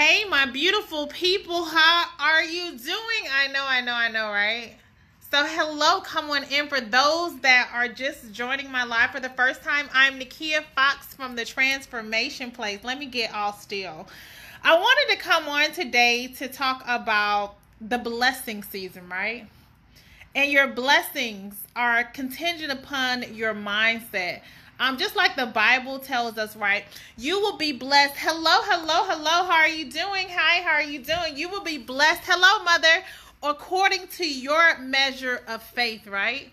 Hey, my beautiful people, how are you doing? I know, right? So hello, come on in. For those that are just joining my live for the first time, I'm Nakia Fox from The Transformation Place. Let me get all still. I wanted to come on today to talk about the blessing season, right? And your blessings are contingent upon your mindset. Just like the Bible tells us, right? You will be blessed. Hello. How are you doing? Hi, how are you doing? You will be blessed. Hello, mother. According to your measure of faith, right?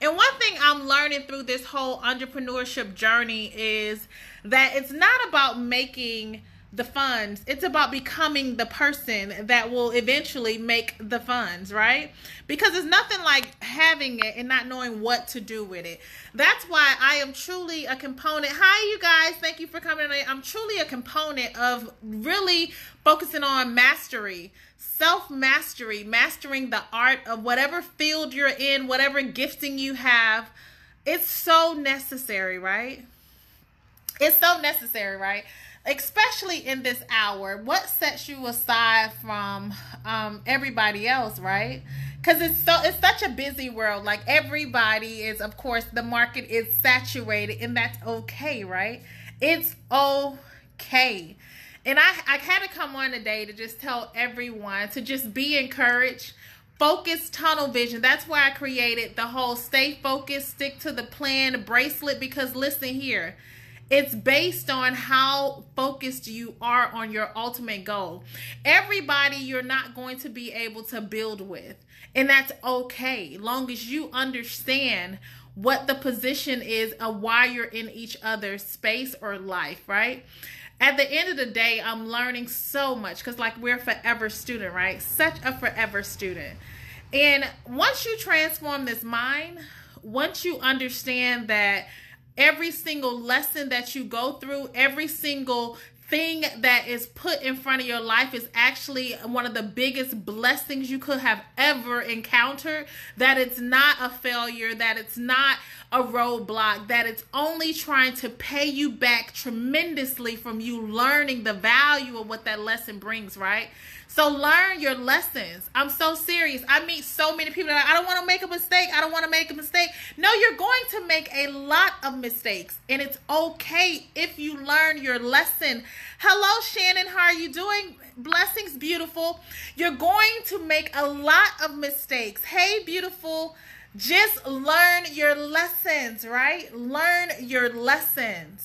And one thing I'm learning through this whole entrepreneurship journey is that it's not about making the funds. It's about becoming the person that will eventually make the funds, right? Because it's nothing like having it and not knowing what to do with it. That's why I am truly a component. Hi, you guys. Thank you for coming in. I'm truly a component of really focusing on mastery, self-mastery, mastering the art of whatever field you're in, whatever gifting you have. It's so necessary, right? It's so necessary, right? Especially in this hour, what sets you aside from everybody else, right? Because it's such a busy world. Like everybody is, of course, the market is saturated, and that's okay, right? It's okay. And I had to come on today to just tell everyone to just be encouraged. Focus tunnel vision. That's why I created the whole stay focused, stick to the plan bracelet, because listen here. It's based on how focused you are on your ultimate goal. Everybody you're not going to be able to build with, and that's okay, long as you understand what the position is of why you're in each other's space or life, right? At the end of the day, I'm learning so much because, like, we're a forever student, right? Such a forever student. And once you transform this mind, once you understand that every single lesson that you go through, every single thing that is put in front of your life is actually one of the biggest blessings you could have ever encountered, that it's not a failure, that it's not a roadblock, that it's only trying to pay you back tremendously from you learning the value of what that lesson brings, right? So learn your lessons. I'm so serious. I meet so many people that I don't want to make a mistake. I don't want to make a mistake. No, you're going to make a lot of mistakes, and it's okay if you learn your lesson. Hello, Shannon. How are you doing? Blessings, beautiful. You're going to make a lot of mistakes. Hey, beautiful. Just learn your lessons, right? Learn your lessons.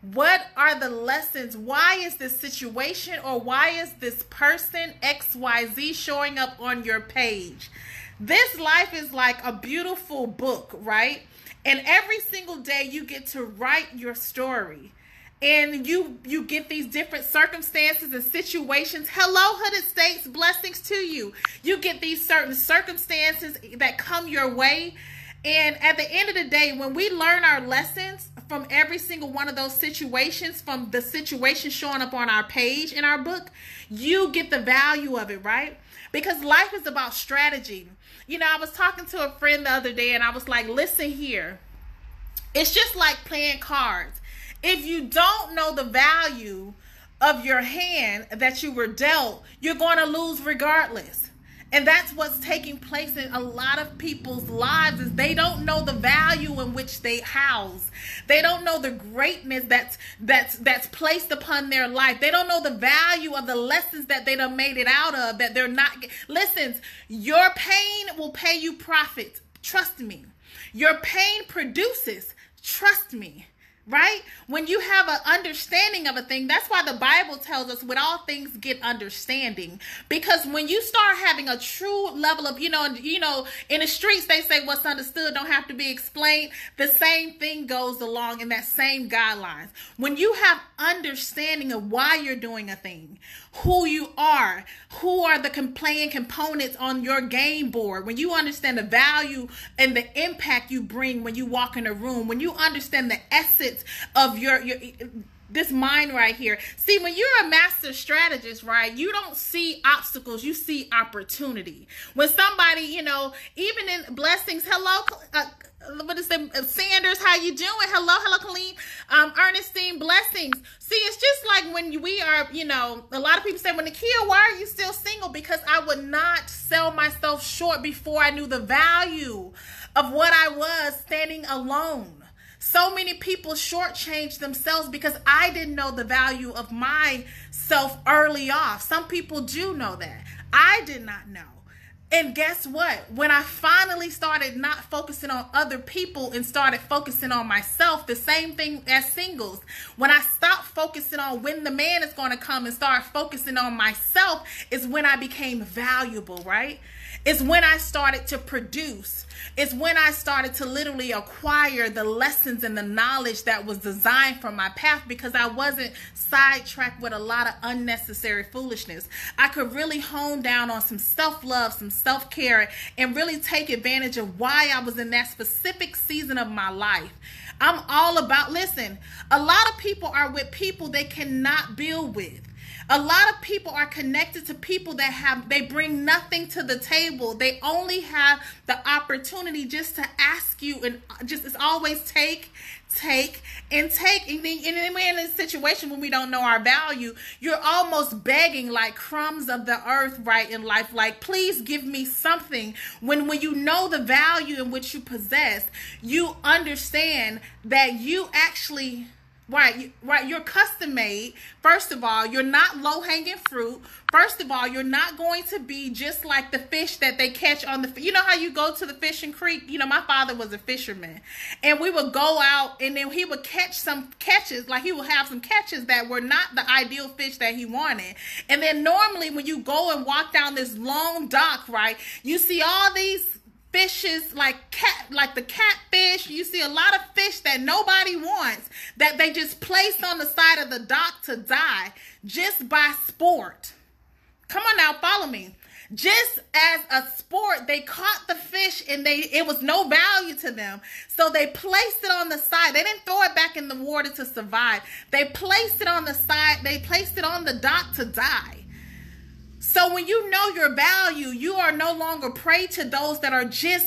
What are the lessons? Why is this situation, or why is this person XYZ showing up on your page? This life is like a beautiful book, right? And every single day you get to write your story. And you get these different circumstances and situations. Hello, Hooded States. Blessings to you. You get these certain circumstances that come your way. And at the end of the day, when we learn our lessons from every single one of those situations, from the situation showing up on our page in our book, you get the value of it, right? Because life is about strategy. You know, I was talking to a friend the other day, and I was like, listen here. It's just like playing cards. If you don't know the value of your hand that you were dealt, you're going to lose regardless. And that's what's taking place in a lot of people's lives, is they don't know the value in which they house. They don't know the greatness that's placed upon their life. They don't know the value of the lessons that they done made it out of, that they're not. Listen, your pain will pay you profit. Trust me. Your pain produces. Trust me. Right? When you have an understanding of a thing, that's why the Bible tells us, with all things get understanding. Because when you start having a true level of, you know, in the streets, they say what's understood don't have to be explained. The same thing goes along in that same guidelines. When you have understanding of why you're doing a thing, who you are, who are the playing components on your game board, when you understand the value and the impact you bring when you walk in a room, when you understand the essence of your this mind right here. See, when you're a master strategist, right, you don't see obstacles, you see opportunity. When somebody, you know, even in blessings, hello, what is it, Sanders, how you doing? Hello, hello, Colleen, Ernestine, blessings. See, it's just like when we are, you know, a lot of people say, well, Nakia, why are you still single? Because I would not sell myself short before I knew the value of what I was standing alone. So many people shortchange themselves because I didn't know the value of myself early off. Some people do know that. I did not know. And guess what? When I finally started not focusing on other people and started focusing on myself, the same thing as singles. When I stopped focusing on when the man is going to come and start focusing on myself is when I became valuable, right? It's when I started to produce. It's when I started to literally acquire the lessons and the knowledge that was designed for my path, because I wasn't sidetracked with a lot of unnecessary foolishness. I could really hone down on some self-love, some self-care, and really take advantage of why I was in that specific season of my life. I'm all about, listen, a lot of people are with people they cannot build with. A lot of people are connected to people that they bring nothing to the table. They only have the opportunity just to ask you, and just, it's always take, take, and take. And then we're in a situation when we don't know our value. You're almost begging like crumbs of the earth right in life. Like, please give me something. When you know the value in which you possess, you understand that you actually... Right, you're custom made. First of all, you're not low-hanging fruit. First of all, you're not going to be just like the fish that they catch on the... You know how you go to the fishing creek? You know, my father was a fisherman. And we would go out, and then he would catch some catches. Like, he would have some catches that were not the ideal fish that he wanted. And then normally, when you go and walk down this long dock, right, you see all these... fishes like the catfish. You see a lot of fish that nobody wants, that they just placed on the side of the dock to die just by sport. Come on now, follow me. Just as a sport, they caught the fish and it was no value to them. So they placed it on the side. They didn't throw it back in the water to survive. They placed it on the side. They placed it on the dock to die. So when you know your value, you are no longer prey to those that are just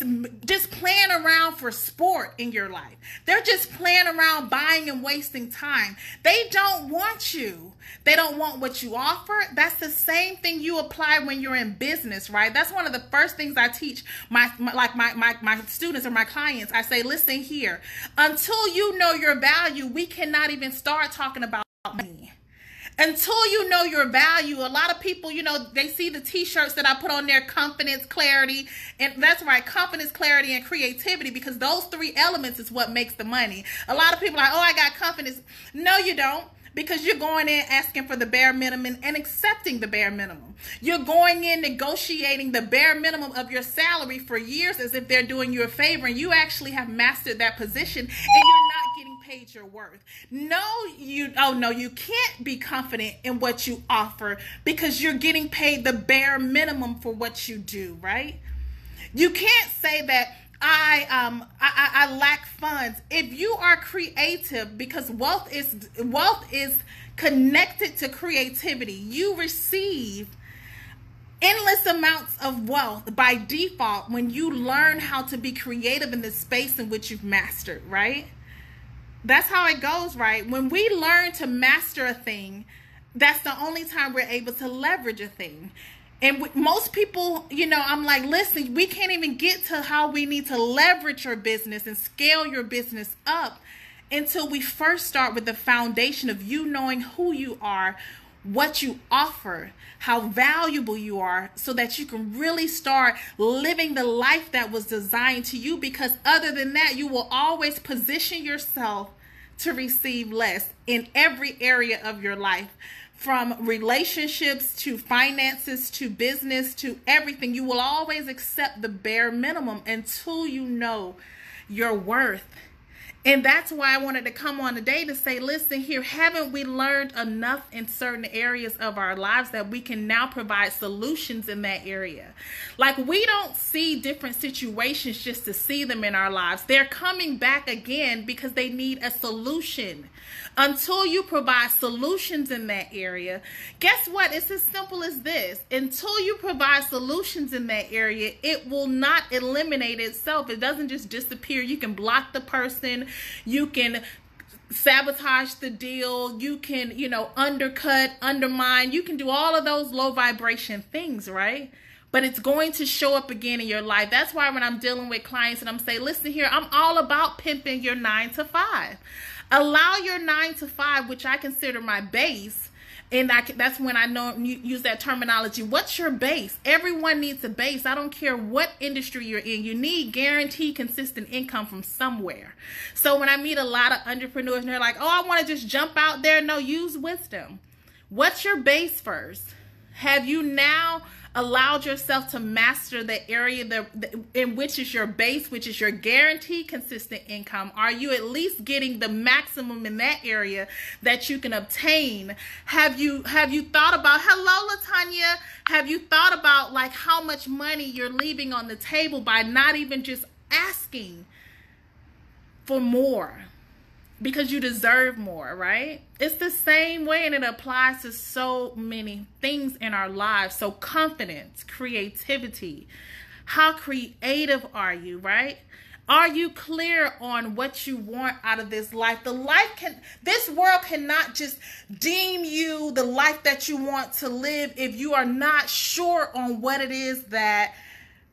playing around for sport in your life. They're just playing around, buying and wasting time. They don't want you. They don't want what you offer. That's the same thing you apply when you're in business, right? That's one of the first things I teach my students or my clients. I say, listen here, until you know your value, we cannot even start talking about money. Until you know your value, a lot of people, you know, they see the t-shirts that I put on there, confidence, clarity, and that's right, confidence, clarity, and creativity, because those three elements is what makes the money. A lot of people are like, oh, I got confidence. No, you don't, because you're going in asking for the bare minimum and accepting the bare minimum. You're going in negotiating the bare minimum of your salary for years as if they're doing you a favor, and you actually have mastered that position, and you're not paid your worth. No, you can't be confident in what you offer because you're getting paid the bare minimum for what you do, right? You can't say that I lack funds. If you are creative, because wealth is connected to creativity. You receive endless amounts of wealth by default when you learn how to be creative in the space in which you've mastered, right? That's how it goes, right? When we learn to master a thing, that's the only time we're able to leverage a thing. And most people, you know, I'm like, listen, we can't even get to how we need to leverage your business and scale your business up until we first start with the foundation of you knowing who you are, what you offer, how valuable you are, so that you can really start living the life that was designed to you, because other than that, you will always position yourself to receive less in every area of your life, from relationships to finances to business to everything. You will always accept the bare minimum until you know your worth. And that's why I wanted to come on today to say, listen here, haven't we learned enough in certain areas of our lives that we can now provide solutions in that area? Like, we don't see different situations just to see them in our lives. They're coming back again because they need a solution, until you provide solutions in that area. Guess what? It's as simple as this. Until you provide solutions in that area, it will not eliminate itself. It doesn't just disappear. You can block the person. You can sabotage the deal. You can, undercut, undermine. You can do all of those low vibration things, right? But it's going to show up again in your life. That's why when I'm dealing with clients and I'm saying, listen here, I'm all about pimping your 9 to 5. Allow your 9 to 5, which I consider my base. And that's when I know use that terminology. What's your base? Everyone needs a base. I don't care what industry you're in. You need guaranteed, consistent income from somewhere. So when I meet a lot of entrepreneurs and they're like, oh, I want to just jump out there. No, use wisdom. What's your base first? Have you now allowed yourself to master the area in which is your base, which is your guaranteed consistent income? Are you at least getting the maximum in that area that you can obtain? Have you thought about, hello, LaTanya, have you thought about like how much money you're leaving on the table by not even just asking for more? Because you deserve more, right? It's the same way, and it applies to so many things in our lives. So confidence, creativity, how creative are you, right? Are you clear on what you want out of this life? This world cannot just deem you the life that you want to live if you are not sure on what it is that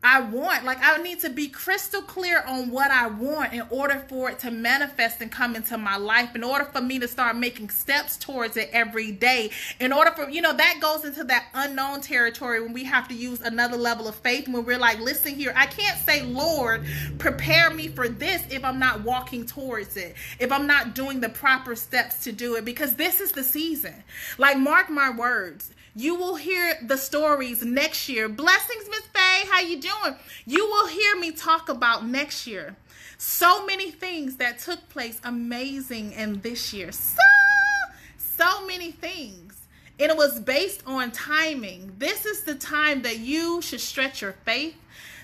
I want. Like, I need to be crystal clear on what I want in order for it to manifest and come into my life, in order for me to start making steps towards it every day, in order for, that goes into that unknown territory when we have to use another level of faith, when we're like, listen here, I can't say, Lord, prepare me for this if I'm not walking towards it, if I'm not doing the proper steps to do it, because this is the season. Like, mark my words. You will hear the stories next year. Blessings, Miss Faye. How you doing? You will hear me talk about next year. So many things that took place amazing in this year. So many things. And it was based on timing. This is the time that you should stretch your faith.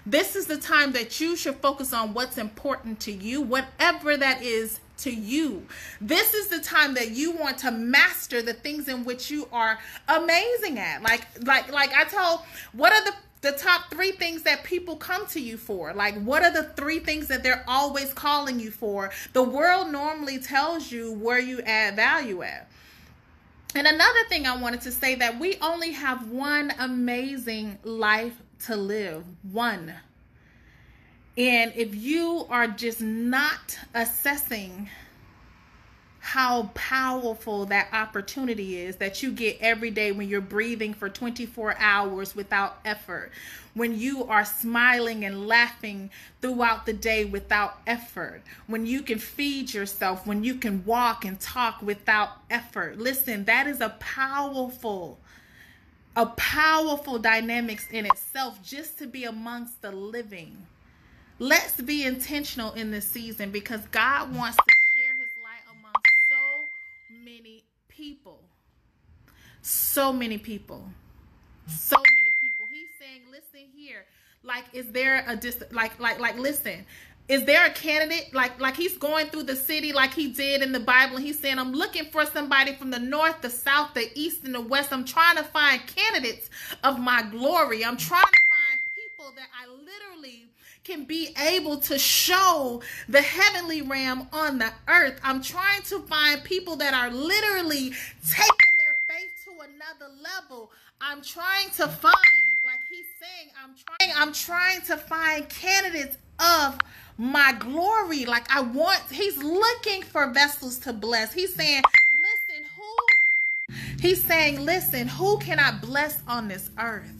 This is the time that you should focus on what's important to you, whatever that is to you. This is the time that you want to master the things in which you are amazing at. Like I told, what are the top 3 things that people come to you for? Like, what are the 3 things that they're always calling you for? The world normally tells you where you add value at. And another thing I wanted to say, that we only have one amazing life to live. One. And if you are just not assessing how powerful that opportunity is that you get every day when you're breathing for 24 hours without effort, when you are smiling and laughing throughout the day without effort, when you can feed yourself, when you can walk and talk without effort. Listen, that is a powerful dynamics in itself, just to be amongst the living. Let's be intentional in this season, because God wants to share his light among so many people. So many people. So many people. He's saying, listen here, like, is there a listen, is there a candidate? Like he's going through the city like he did in the Bible. And he's saying, I'm looking for somebody from the north, the south, the east, and the west. I'm trying to find candidates of my glory. I'm trying to find people that I literally can be able to show the heavenly realm on the earth. I'm trying to find people that are literally taking their faith to another level. I'm trying to find, like he's saying, I'm trying to find candidates of my glory. Like, I want, he's looking for vessels to bless. He's saying, listen, who can I bless on this earth?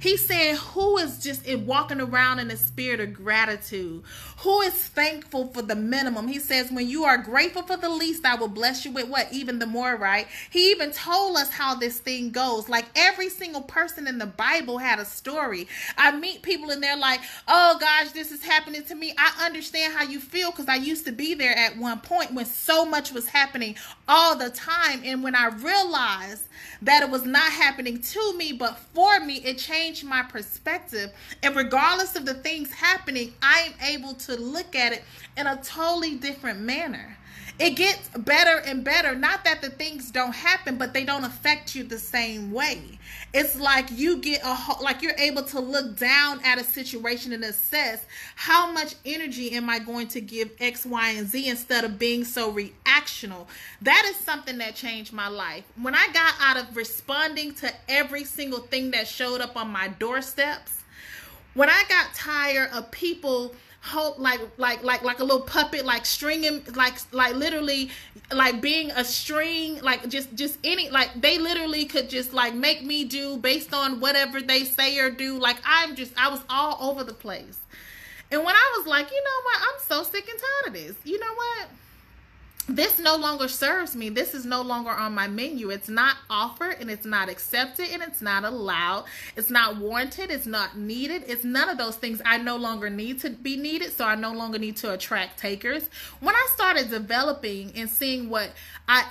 He's saying, who is just walking around in a spirit of gratitude? Who is thankful for the minimum? He says, when you are grateful for the least, I will bless you with what? Even the more, right? He even told us how this thing goes. Like, every single person in the Bible had a story. I meet people and they're like, oh gosh, this is happening to me. I understand how you feel, because I used to be there at one point when so much was happening all the time. And when I realized that it was not happening to me, but for me, it changed my perspective. And regardless of the things happening, I am able to look at it in a totally different manner. It gets better and better. Not that the things don't happen, but they don't affect you the same way. It's like you get you're able to look down at a situation and assess how much energy am I going to give X, Y, and Z instead of being so reactional. That is something that changed my life. When I got out of responding to every single thing that showed up on my doorsteps, when I got tired of people like a little puppet, like stringing, like literally like being a string, like just any, like they literally could just like make me do based on whatever they say or do. Like I was all over the place. And when I was like, you know what, I'm so sick and tired of this. You know what? This no longer serves me. This is no longer on my menu. It's not offered, and it's not accepted, and it's not allowed. It's not warranted. It's not needed. It's none of those things. I no longer need to be needed, so I no longer need to attract takers. When I started developing and seeing what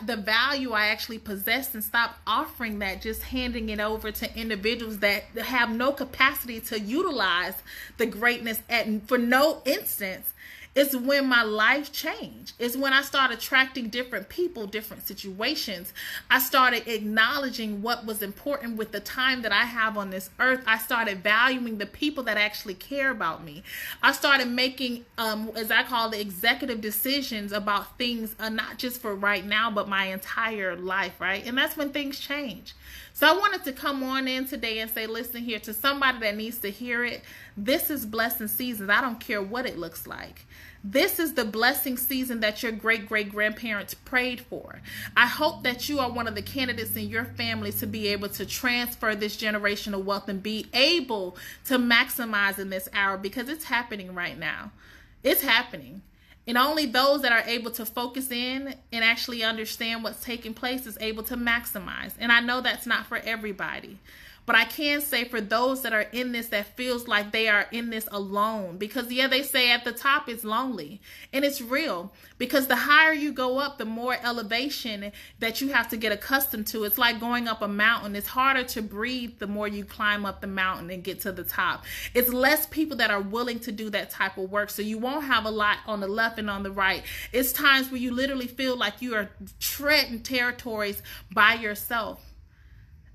the value I actually possessed and stopped offering that, just handing it over to individuals that have no capacity to utilize the greatness for no instance, it's when my life changed. It's when I started attracting different people, different situations. I started acknowledging what was important with the time that I have on this earth. I started valuing the people that actually care about me. I started making, as I call the executive decisions about things, not just for right now, but my entire life, right? And that's when things change. So I wanted to come on in today and say, listen here, to somebody that needs to hear it, this is blessing seasons. I don't care what it looks like. This is the blessing season that your great-great-grandparents prayed for. I hope that you are one of the candidates in your family to be able to transfer this generational wealth and be able to maximize in this hour, because it's happening right now. It's happening. And only those that are able to focus in and actually understand what's taking place is able to maximize. And I know that's not for everybody. But I can say for those that are in this, that feels like they are in this alone, because yeah, they say at the top it's lonely, and it's real, because the higher you go up, the more elevation that you have to get accustomed to. It's like going up a mountain. It's harder to breathe the more you climb up the mountain and get to the top. It's less people that are willing to do that type of work. So you won't have a lot on the left and on the right. It's times where you literally feel like you are treading territories by yourself.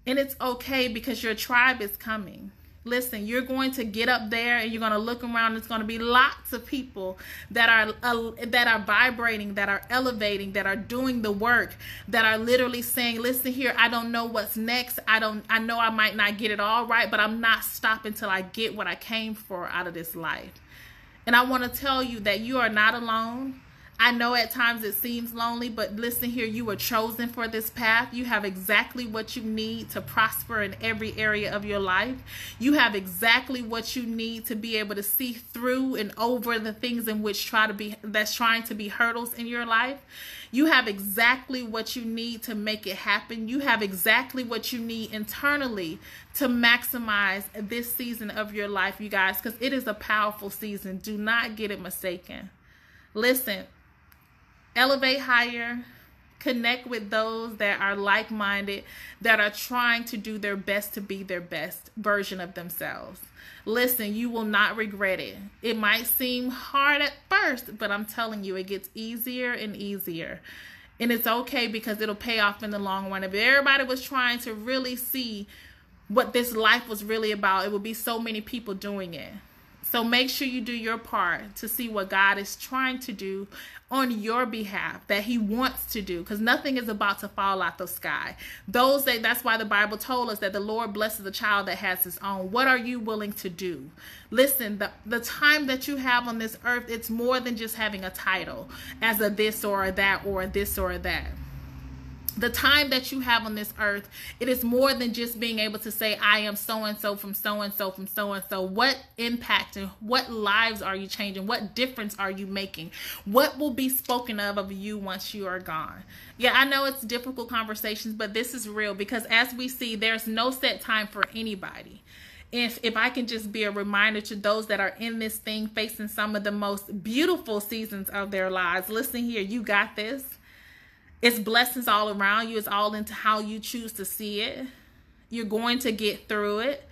And it's okay, because your tribe is coming. Listen, you're going to get up there and you're going to look around. It's going to be lots of people that are vibrating, that are elevating, that are doing the work, that are literally saying, listen here, I don't know what's next. I know I might not get it all right, but I'm not stopping till I get what I came for out of this life. And I want to tell you that you are not alone. I know at times it seems lonely, but listen here, you were chosen for this path. You have exactly what you need to prosper in every area of your life. You have exactly what you need to be able to see through and over the things in which that's trying to be hurdles in your life. You have exactly what you need to make it happen. You have exactly what you need internally to maximize this season of your life, you guys, because it is a powerful season. Do not get it mistaken. Listen. Elevate higher, connect with those that are like-minded, that are trying to do their best to be their best version of themselves. Listen, you will not regret it. It might seem hard at first, but I'm telling you, it gets easier and easier. And it's okay, because it'll pay off in the long run. If everybody was trying to really see what this life was really about, it would be so many people doing it. So make sure you do your part to see what God is trying to do on your behalf, that he wants to do, because nothing is about to fall out the sky. That's why the Bible told us that the Lord blesses the child that has his own. What are you willing to do? Listen, the time that you have on this earth, it's more than just having a title as a this or a that or a this or a that. The time that you have on this earth, it is more than just being able to say, I am so-and-so from so-and-so from so-and-so. What impact and what lives are you changing? What difference are you making? What will be spoken of you once you are gone? Yeah, I know it's difficult conversations, but this is real, because as we see, there's no set time for anybody. If I can just be a reminder to those that are in this thing, facing some of the most beautiful seasons of their lives, listen here, you got this. It's blessings all around you. It's all into how you choose to see it. You're going to get through it.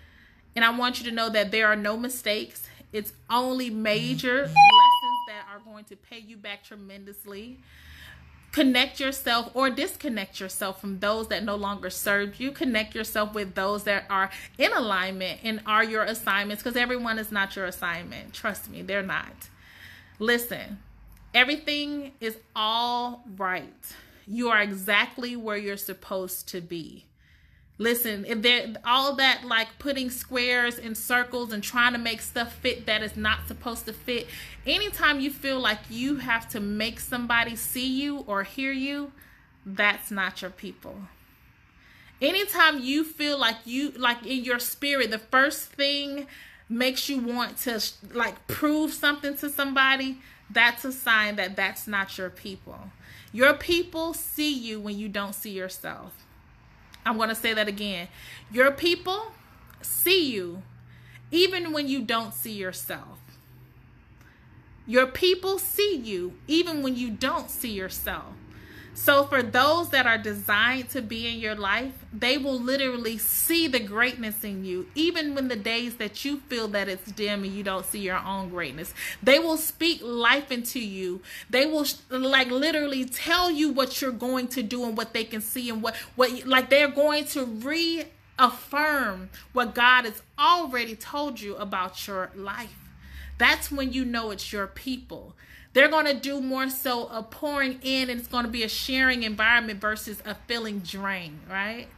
And I want you to know that there are no mistakes. It's only major lessons that are going to pay you back tremendously. Connect yourself or disconnect yourself from those that no longer serve you. Connect yourself with those that are in alignment and are your assignments, because everyone is not your assignment. Trust me, they're not. Listen, everything is all right. You are exactly where you're supposed to be. Listen, all that like putting squares and circles and trying to make stuff fit that is not supposed to fit. Anytime you feel like you have to make somebody see you or hear you, that's not your people. Anytime you feel like you, like in your spirit, the first thing makes you want to like prove something to somebody, that's a sign that that's not your people. Your people see you when you don't see yourself. I'm going to say that again. Your people see you even when you don't see yourself. Your people see you even when you don't see yourself. So for those that are designed to be in your life, they will literally see the greatness in you, even when the days that you feel that it's dim and you don't see your own greatness. They will speak life into you. They will like literally tell you what you're going to do and what they can see and what like they're going to reaffirm what God has already told you about your life. That's when you know it's your people. They're going to do more so a pouring in, and it's going to be a sharing environment versus a feeling drained, right?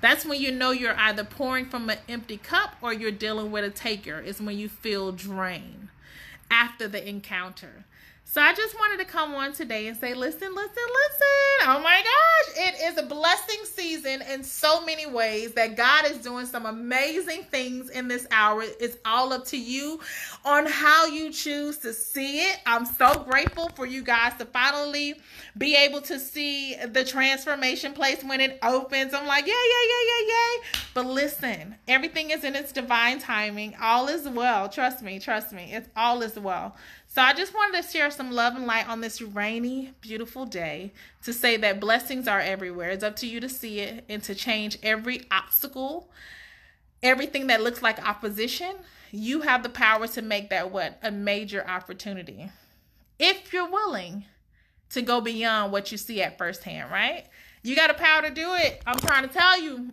That's when you know you're either pouring from an empty cup or you're dealing with a taker. It's when you feel drained after the encounter. So I just wanted to come on today and say, listen. Oh my gosh, it is a blessing season in so many ways that God is doing some amazing things in this hour. It's all up to you on how you choose to see it. I'm so grateful for you guys to finally be able to see The Transformation Place when it opens. I'm like, yay. But listen, everything is in its divine timing. All is well. Trust me. It's all is well. So I just wanted to share some love and light on this rainy, beautiful day to say that blessings are everywhere. It's up to you to see it and to change every obstacle, everything that looks like opposition. You have the power to make that what? A major opportunity. If you're willing to go beyond what you see at firsthand, right? You got the power to do it. I'm trying to tell you.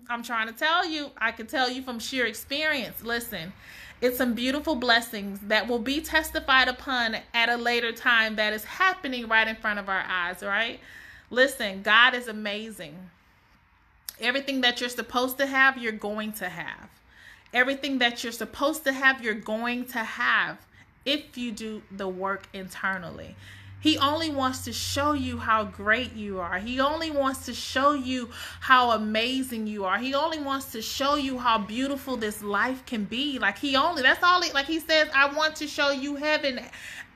I can tell you from sheer experience. Listen, it's some beautiful blessings that will be testified upon at a later time that is happening right in front of our eyes, right? Listen, God is amazing. Everything that you're supposed to have, you're going to have. Everything that you're supposed to have, you're going to have if you do the work internally. He only wants to show you how great you are. He only wants to show you how amazing you are. He only wants to show you how beautiful this life can be. Like he says, I want to show you heaven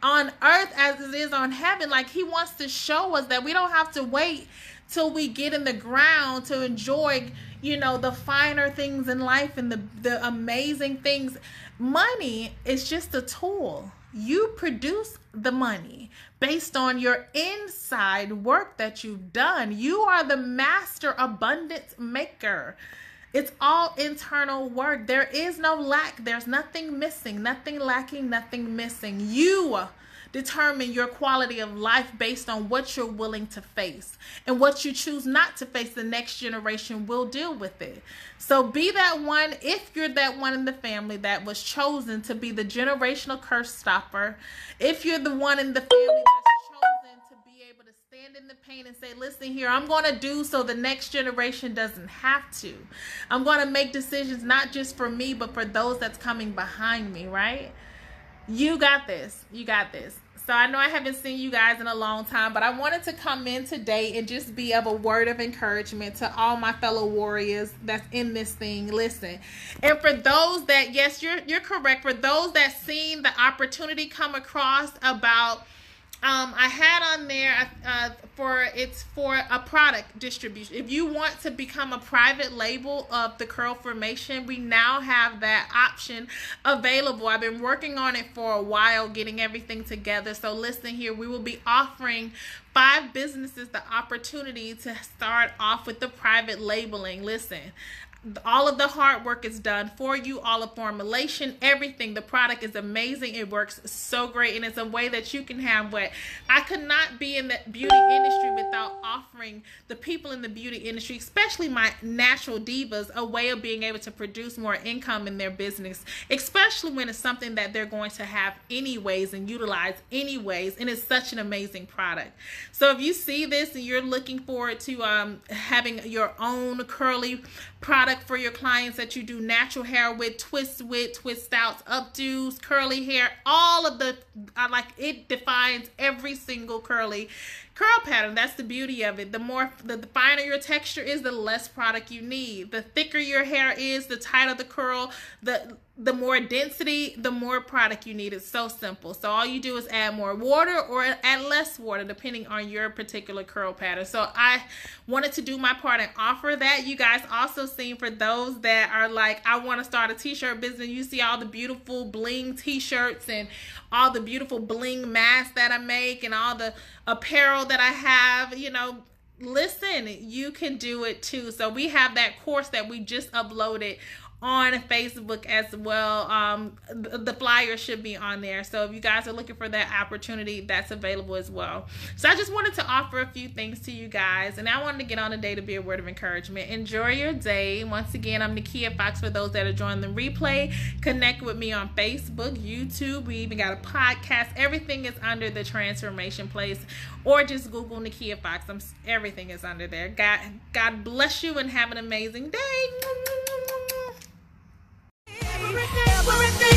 on earth as it is on heaven. Like he wants to show us that we don't have to wait till we get in the ground to enjoy, you know, the finer things in life and the amazing things. Money is just a tool. You produce the money based on your inside work that you've done. You are the master abundance maker. It's all internal work. There is no lack. There's nothing missing, nothing lacking, nothing missing. You determine your quality of life based on what you're willing to face, and what you choose not to face, the next generation will deal with it. So be that one, if you're that one in the family that was chosen to be the generational curse stopper, if you're the one in the family that's chosen to be able to stand in the pain and say, listen here, I'm going to do so the next generation doesn't have to. I'm going to make decisions not just for me, but for those that's coming behind me, right? You got this. So I know I haven't seen you guys in a long time, but I wanted to come in today and just be of a word of encouragement to all my fellow warriors that's in this thing. Listen, and for those that, yes, you're correct. For those that seen the opportunity come across about, I had on there for a product distribution. If you want to become a private label of the Curl Formation, we now have that option available. I've been working on it for a while, getting everything together. So listen here, we will be offering 5 businesses the opportunity to start off with the private labeling. Listen, All of the hard work is done for you, all of formulation, everything. The product is amazing. It works so great, and it's a way that you can have what I could not be in the beauty industry without offering the people in the beauty industry, especially my natural divas, a way of being able to produce more income in their business, especially when it's something that they're going to have anyways and utilize anyways, and it's such an amazing product. So if you see this and you're looking forward to having your own curly product for your clients that you do natural hair with, twists with, twist outs, updos, curly hair, all of the, like, it defines every single curly curl pattern. That's the beauty of it. The more, the finer your texture is, the less product you need. The thicker your hair is, the tighter the curl, the more density, the more product you need. It's so simple. So all you do is add more water or add less water, depending on your particular curl pattern. So I wanted to do my part and offer that. You guys also seen, for those that are like, I want to start a t-shirt business, you see all the beautiful bling t-shirts and all the beautiful bling masks that I make and all the apparel that I have, you know, listen, you can do it too. So we have that course that we just uploaded on Facebook as well. The flyer should be on there. So if you guys are looking for that opportunity, that's available as well. So I just wanted to offer a few things to you guys, and I wanted to get on a day to be a word of encouragement. Enjoy your day. Once again, I'm Nakia Fox. For those that are joining the replay, connect with me on Facebook, YouTube. We even got a podcast. Everything is under The Transformation Place, or just Google Nakia Fox. Everything is under there. God bless you and have an amazing day. We're in there.